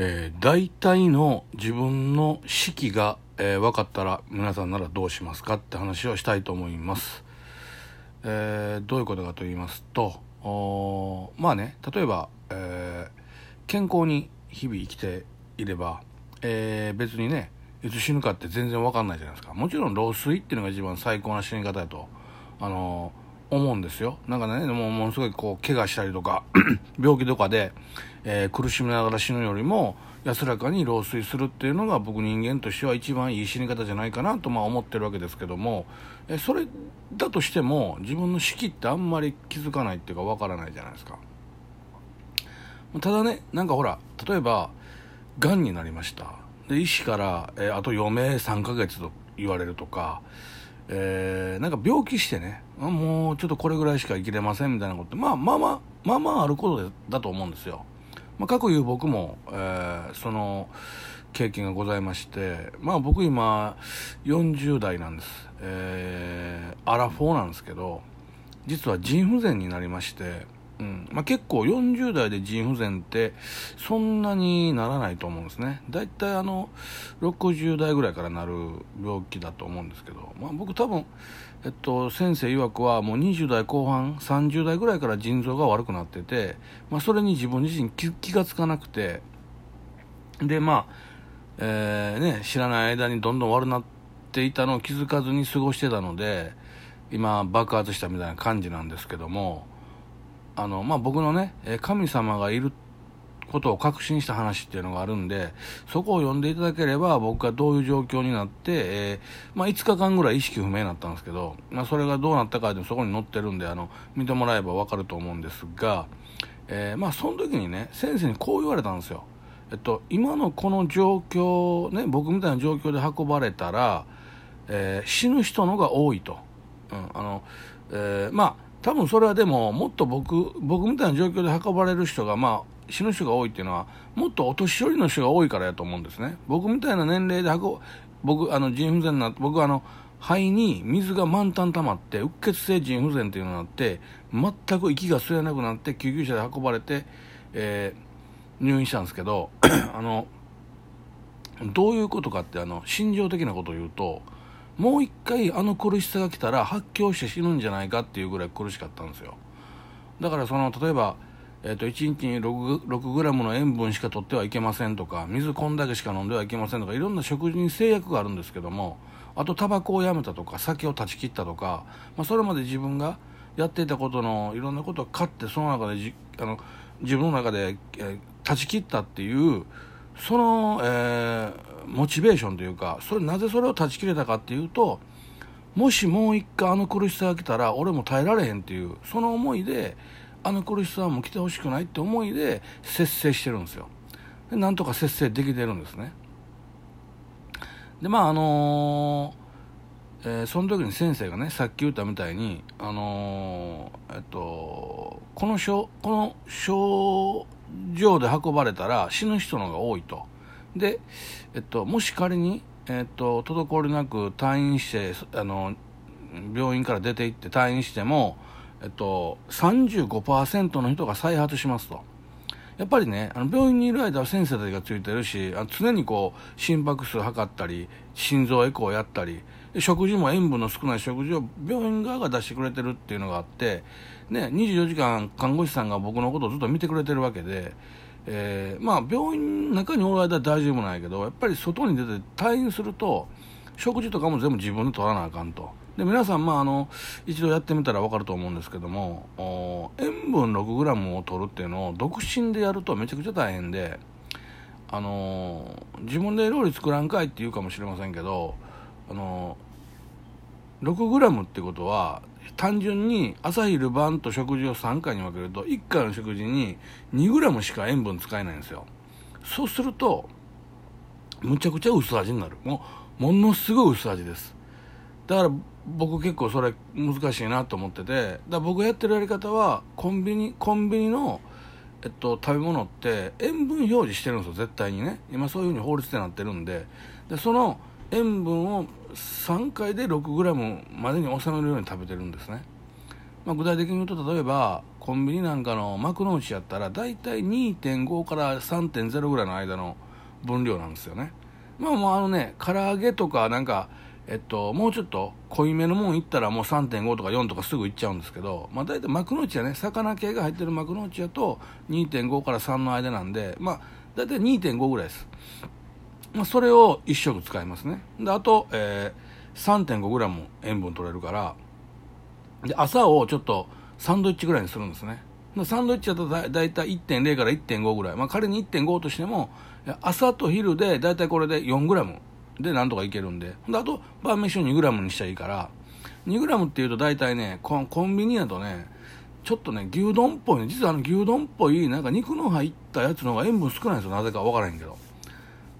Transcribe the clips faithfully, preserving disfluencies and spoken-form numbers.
えー、大体の自分の式が、えー、分かったら皆さんならどうしますかって話をしたいと思います。えー、どういうことかと言いますと、まあね、例えば、えー、健康に日々生きていれば、えー、別にねいつ死ぬかって全然分かんないじゃないですか。もちろん老衰っていうのが一番最高な死に方だと、あのー、思うんですよ。なんかね、もうものすごいこう怪我したりとか病気とかで、えー、苦しみながら死ぬよりも安らかに老衰するっていうのが僕人間としては一番いい死に方じゃないかなとまあ思ってるわけですけども、えー、それだとしても自分の死期ってあんまり気づかないっていうか分からないじゃないですか。ただね、なんかほら、例えばがんになりました、で医師から、えー、あと余命さんかげつと言われるとか、えー、なんか病気してね、あもうちょっとこれぐらいしか生きれませんみたいなことって、まあ、まあまあまあまああることだと思うんですよ。まあ、かくいう僕も、えー、その経験がございまして、まあ僕今よんじゅうだいなんです、えー、アラフォーなんですけど、実は腎不全になりまして、うん、まあ、結構よんじゅうだいで腎不全ってそんなにならないと思うんですね。だいたいあのろくじゅうだいぐらいからなる病気だと思うんですけど、まあ、僕多分、えっと、先生曰くはもうにじゅうだいこうはんさんじゅうだいぐらいから腎臓が悪くなってて、まあ、それに自分自身気がつかなくて、でまあ、えーね、知らない間にどんどん悪くなっていたのを気づかずに過ごしてたので、今爆発したみたいな感じなんですけども、あのまあ、僕のね、神様がいることを確信した話っていうのがあるんで、そこを読んでいただければ僕がどういう状況になって、えーまあ、いつかかんぐらい意識不明になったんですけど、まあ、それがどうなったかでもそこに載ってるんで、あの見てもらえば分かると思うんですが、えーまあ、その時にね先生にこう言われたんですよ。えっと、今のこの状況、ね、僕みたいな状況で運ばれたら、えー、死ぬ人のが多いと、うんあのえー、まあ多分それはでももっと僕僕みたいな状況で運ばれる人が、まあ死ぬ人が多いっていうのはもっとお年寄りの人が多いからやと思うんですね。僕みたいな年齢で運僕あの腎不全な僕あの肺に水が満タン溜まってうっ血性腎不全っていうのになって全く息が吸えなくなって救急車で運ばれて、えー、入院したんですけどあのどういうことかって、あの心情的なことを言うと、もう一回あの苦しさが来たら発狂して死ぬんじゃないかっていうぐらい苦しかったんですよ。だからその例えば、えー、といちにちに ろくグラム の塩分しか取ってはいけませんとか、水こんだけしか飲んではいけませんとか、いろんな食事に制約があるんですけども、あとタバコをやめたとか酒を断ち切ったとか、まあ、それまで自分がやっていたことのいろんなことを買って、その中でじあの自分の中で、えー、断ち切ったっていうその、えー、モチベーションというか、それなぜそれを断ち切れたかっていうと、もしもう一回あの苦しさが来たら俺も耐えられへんっていう、その思いであの苦しさはもう来てほしくないって思いで節制してるんですよ。でなんとか節制できてるんですね。でまああのーえー、その時に先生がね、さっき言ったみたいに、あのー、えっとこの症この症上で運ばれたら死ぬ人のが多いと。で、えっと、もし仮に、えっと、滞りなく退院してあの病院から出て行って退院しても、えっと、さんじゅうごパーセント の人が再発しますと。やっぱりね、あの病院にいる間は先生たちがついてるし、あの常にこう心拍数測ったり心臓エコーをやったり、食事も塩分の少ない食事を病院側が出してくれてるっていうのがあって、ね、にじゅうよじかん看護師さんが僕のことをずっと見てくれてるわけで、えー、まあ病院の中におる間は大丈夫もないけど、やっぱり外に出て退院すると食事とかも全部自分で取らなあかんと。で皆さん、まあ、あの一度やってみたら分かると思うんですけども、塩分 ろくグラム を取るっていうのを独身でやるとめちゃくちゃ大変で、あのー、自分で料理作らんかいって言うかもしれませんけど、あのー、ろくグラム ってことは単純に朝昼晩と食事をさんかいに分けるといっかいの食事に にグラム しか塩分使えないんですよ。そうするとむちゃくちゃ薄味になる、もうものすごい薄味です。だから僕結構それ難しいなと思ってて、だから僕やってるやり方はコンビニコンビニの、えっと、食べ物って塩分表示してるんですよ、絶対にね。今そういう風に法律でなってるんで、でその塩分をさんかいで ろくグラム までに収めるように食べてるんですね。まあ、具体的に言うと、例えばコンビニなんかの幕の内やったらだいたい にてんご から さんてんぜろ ぐらいの間の分量なんですよね。まあもうあのね、唐揚げとかなんか、えっと、もうちょっと濃いめのもんいったらもう さんてんご とかよんとかすぐいっちゃうんですけど、まあ大体幕の内やね、魚系が入ってる幕の内やと にてんご からさんの間なんで、まあ大体 にてんご ぐらいです。まあそれをいっ食使いますね。で、あと、えー、さんてんご グラム塩分取れるから、で、朝をちょっとサンドイッチぐらいにするんですね。サンドイッチだと だ, だいたい いってんれい から いってんご ぐらい、まあ、仮に いってんご としても朝と昼でだいたいこれで よんグラム でなんとかいけるん で, であと晩飯を にグラム にしちゃいいから にグラム っていうとだいたいね、コンビニだとねちょっとね牛丼っぽいね、実はあの牛丼っぽいなんか肉の入ったやつの方が塩分少ないんですよ、なぜかわからへんけど。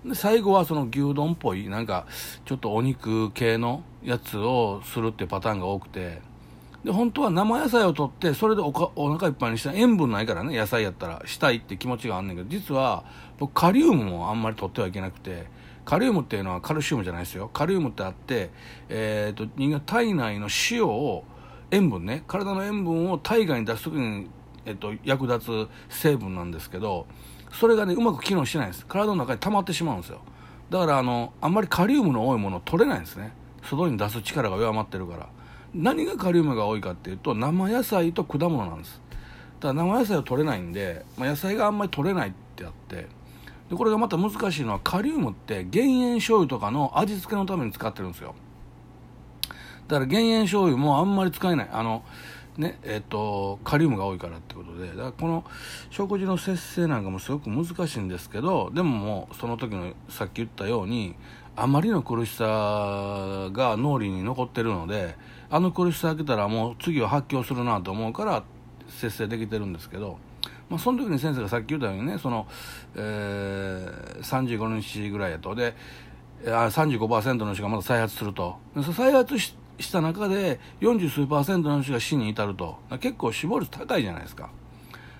で最後はその牛丼っぽいなんかちょっとお肉系のやつをするっていうパターンが多くて、で本当は生野菜を取ってそれで お, かお腹いっぱいにしたら塩分ないからね、野菜やったらしたいって気持ちがあんねんけど、実は僕カリウムもあんまり取ってはいけなくて、カリウムっていうのはカルシウムじゃないですよ。カリウムってあって、えー、と人間体内の塩を塩分ね、体の塩分を体外に出すときに、えー、と役立つ成分なんですけど、それがねうまく機能してないんです。体の中に溜まってしまうんですよ。だからあのあんまりカリウムの多いものを取れないんですね、外に出す力が弱まってるから。何がカリウムが多いかっていうと生野菜と果物なんです。ただ生野菜を取れないんで、まあ、野菜があんまり取れないってあって、でこれがまた難しいのはカリウムって減塩醤油とかの味付けのために使ってるんですよ。だから減塩醤油もあんまり使えない、あのねえっとカリウムが多いからってことで、だからこの食事の節制なんかもすごく難しいんですけど、でももうその時のさっき言ったようにあまりの苦しさが脳裏に残ってるので、あの苦しさ開けたらもう次は発狂するなと思うから節制できてるんですけど、まあ、その時に先生がさっき言ったようにね、その、えー、さんじゅうごにちぐらいやとで、あ さんじゅうごパーセント の人がまた再発すると、再発 し, した中でよんじゅうすうパーセントの人が死に至ると、結構死亡率高いじゃないですか。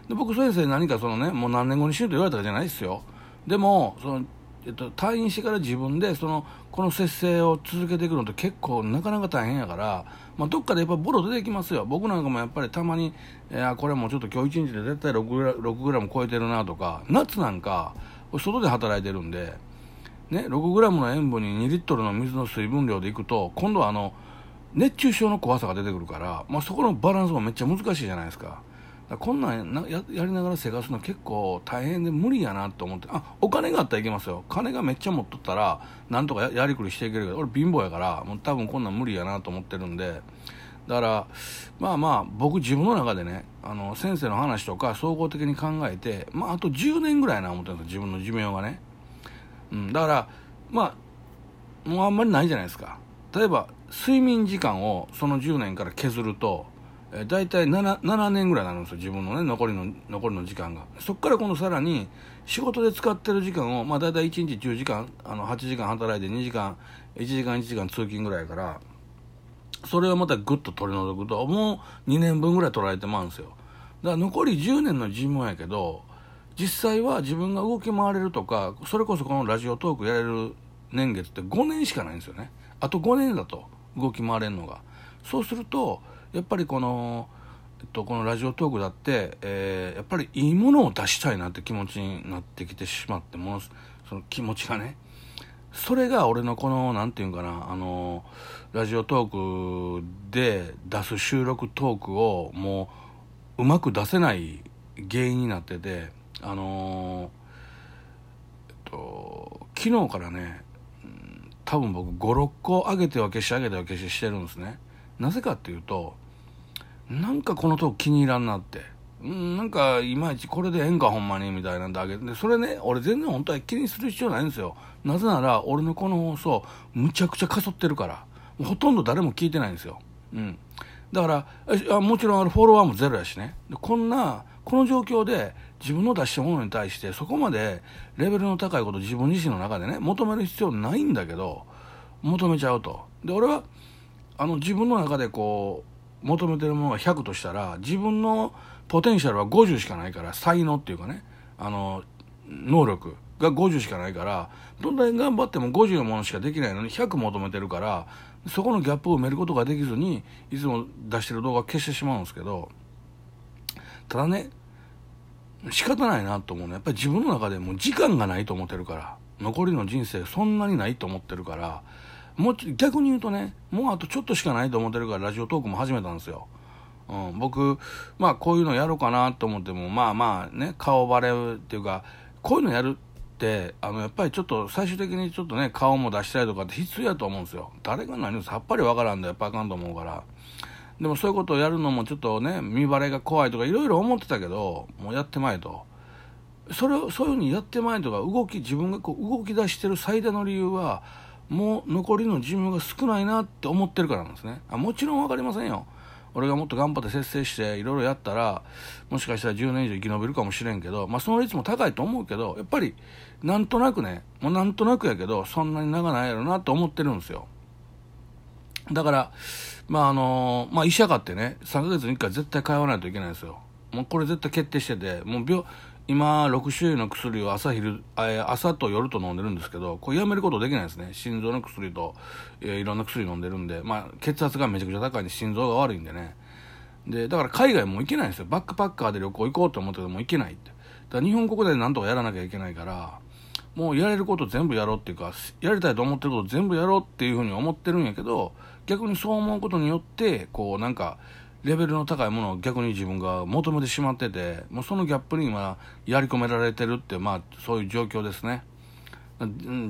で僕先生に何かそのね、もう何年後に死ぬと言われたじゃないですよ。でもそのえっと、退院してから自分でそのこの節制を続けていくのって結構なかなか大変やから、まあ、どっかでやっぱボロ出てきますよ。僕なんかもやっぱりたまに、えー、これもちょっと今日一日で絶対ろくグラム超えてるなとか、夏なんか外で働いてるんで、ね、ろくグラムの塩分ににリットルの水の水分量でいくと今度はあの熱中症の怖さが出てくるから、まあ、そこのバランスもめっちゃ難しいじゃないですか。こんなん や, やりながら生活するの結構大変で無理やなと思って、あお金があったらいけますよ。金がめっちゃ持っとったらなんとか や, やりくりしていけるけど、俺貧乏やからもう多分こんなん無理やなと思ってるんで、だからまあまあ僕自分の中でね、あの先生の話とか総合的に考えて、まああとじゅうねんぐらいな思ってるんですよ、自分の寿命がね、うん、だからまあもうあんまりないじゃないですか。例えば睡眠時間をそのじゅうねんから削るとだいたい 7, ななねんぐらいになるんですよ、自分のね残りの残りの時間が。そこから今度さらに仕事で使ってる時間を、まあだいたいいちにちじゅうじかん、あのはちじかん働いてにじかんいちじかんいちじかん通勤ぐらいから、それをまたグッと取り除くともうにねんぶんぐらい取られてまうんですよ。だから残りじゅうねんの寿命やけど、実際は自分が動き回れるとか、それこそこのラジオトークやれる年月ってごねんしかないんですよね。あとごねんだと動き回れるのが。そうするとやっぱりこの、えっと、このラジオトークだって、えー、やっぱりいいものを出したいなって気持ちになってきてしまって、ものその気持ちがね、それが俺のこのなんていうんかな、あのラジオトークで出す収録トークをもううまく出せない原因になってて、あの、えっと、昨日からね多分僕ごろっこ上げては消し上げては消ししてるんですね。なぜかっていうと、なんかこのトーク気に入らんなって、うん、なんかいまいちこれでええんかほんまにみたいなんであげて、それね俺全然本当は気にする必要ないんですよ。なぜなら俺のこの放送むちゃくちゃかそってるから、ほとんど誰も聞いてないんですよ、うん、だからもちろんフォロワーもゼロやしね。でこんなこの状況で自分の出したものに対してそこまでレベルの高いこと自分自身の中でね求める必要ないんだけど求めちゃうと。で俺はあの自分の中でこう求めてるものがひゃくとしたら、自分のポテンシャルはごじゅうしかないから、才能っていうかね、あの能力がごじゅうしかないから、どんだけ頑張ってもごじゅうのものしかできないのにひゃく求めてるから、そこのギャップを埋めることができずにいつも出してる動画を消してしまうんですけど、ただね、仕方ないなと思うのはやっぱり自分の中でもう時間がないと思ってるから、残りの人生そんなにないと思ってるから、もう逆に言うとね、もうあとちょっとしかないと思ってるからラジオトークも始めたんですよ。うん、僕、まあこういうのやろうかなと思っても、まあまあね、顔バレっていうか、こういうのやるって、あのやっぱりちょっと最終的にちょっとね、顔も出したりとかって必須やと思うんですよ。誰が何をさっぱりわからんでやっぱあかんと思うから。でもそういうことをやるのもちょっとね、見バレが怖いとかいろいろ思ってたけど、もうやってまいと。それを、そういうふうにやってまいとか、動き、自分がこう動き出してる最大の理由は、もう残りの寿命が少ないなって思ってるからなんですね。あ、もちろんわかりませんよ。俺がもっと頑張って節制していろいろやったら、もしかしたらじゅうねん以上生き延びるかもしれんけど、まあその率も高いと思うけど、やっぱりなんとなくね、もうなんとなくやけど、そんなに長ないやろなと思ってるんですよ。だから、まああの、まあ医者がってね、さんかげつにいっかい絶対通わないといけないんですよ。もうこれ絶対決定してて、もう病、今ろく種類の薬を朝昼、朝と夜と飲んでるんですけど、これやめることできないですね。心臓の薬と、えー、いろんな薬飲んでるんで、まあ血圧がめちゃくちゃ高いんで心臓が悪いんでね。で、だから海外も行けないんですよ。バックパッカーで旅行行こうと思ってても行けないって。だから日本国でなんとかやらなきゃいけないから、もうやれること全部やろうっていうか、やりたいと思ってること全部やろうっていうふうに思ってるんやけど、逆にそう思うことによって、こうなんか、レベルの高いものを逆に自分が求めてしまってて、もうそのギャップに今やり込められてるって、まあそういう状況ですね。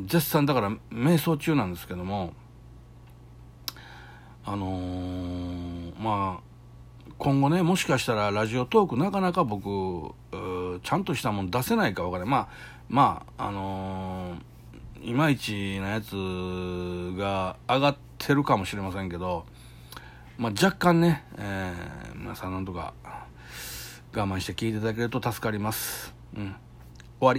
絶賛だから瞑想中なんですけども、あのー、まあ今後ね、もしかしたらラジオトークなかなか僕ちゃんとしたもの出せないか分からない。まあまああのー、いまいちなやつが上がってるかもしれませんけど。まあ、若干ね、えー、皆さんなんとか我慢して聞いていただけると助かります。うん。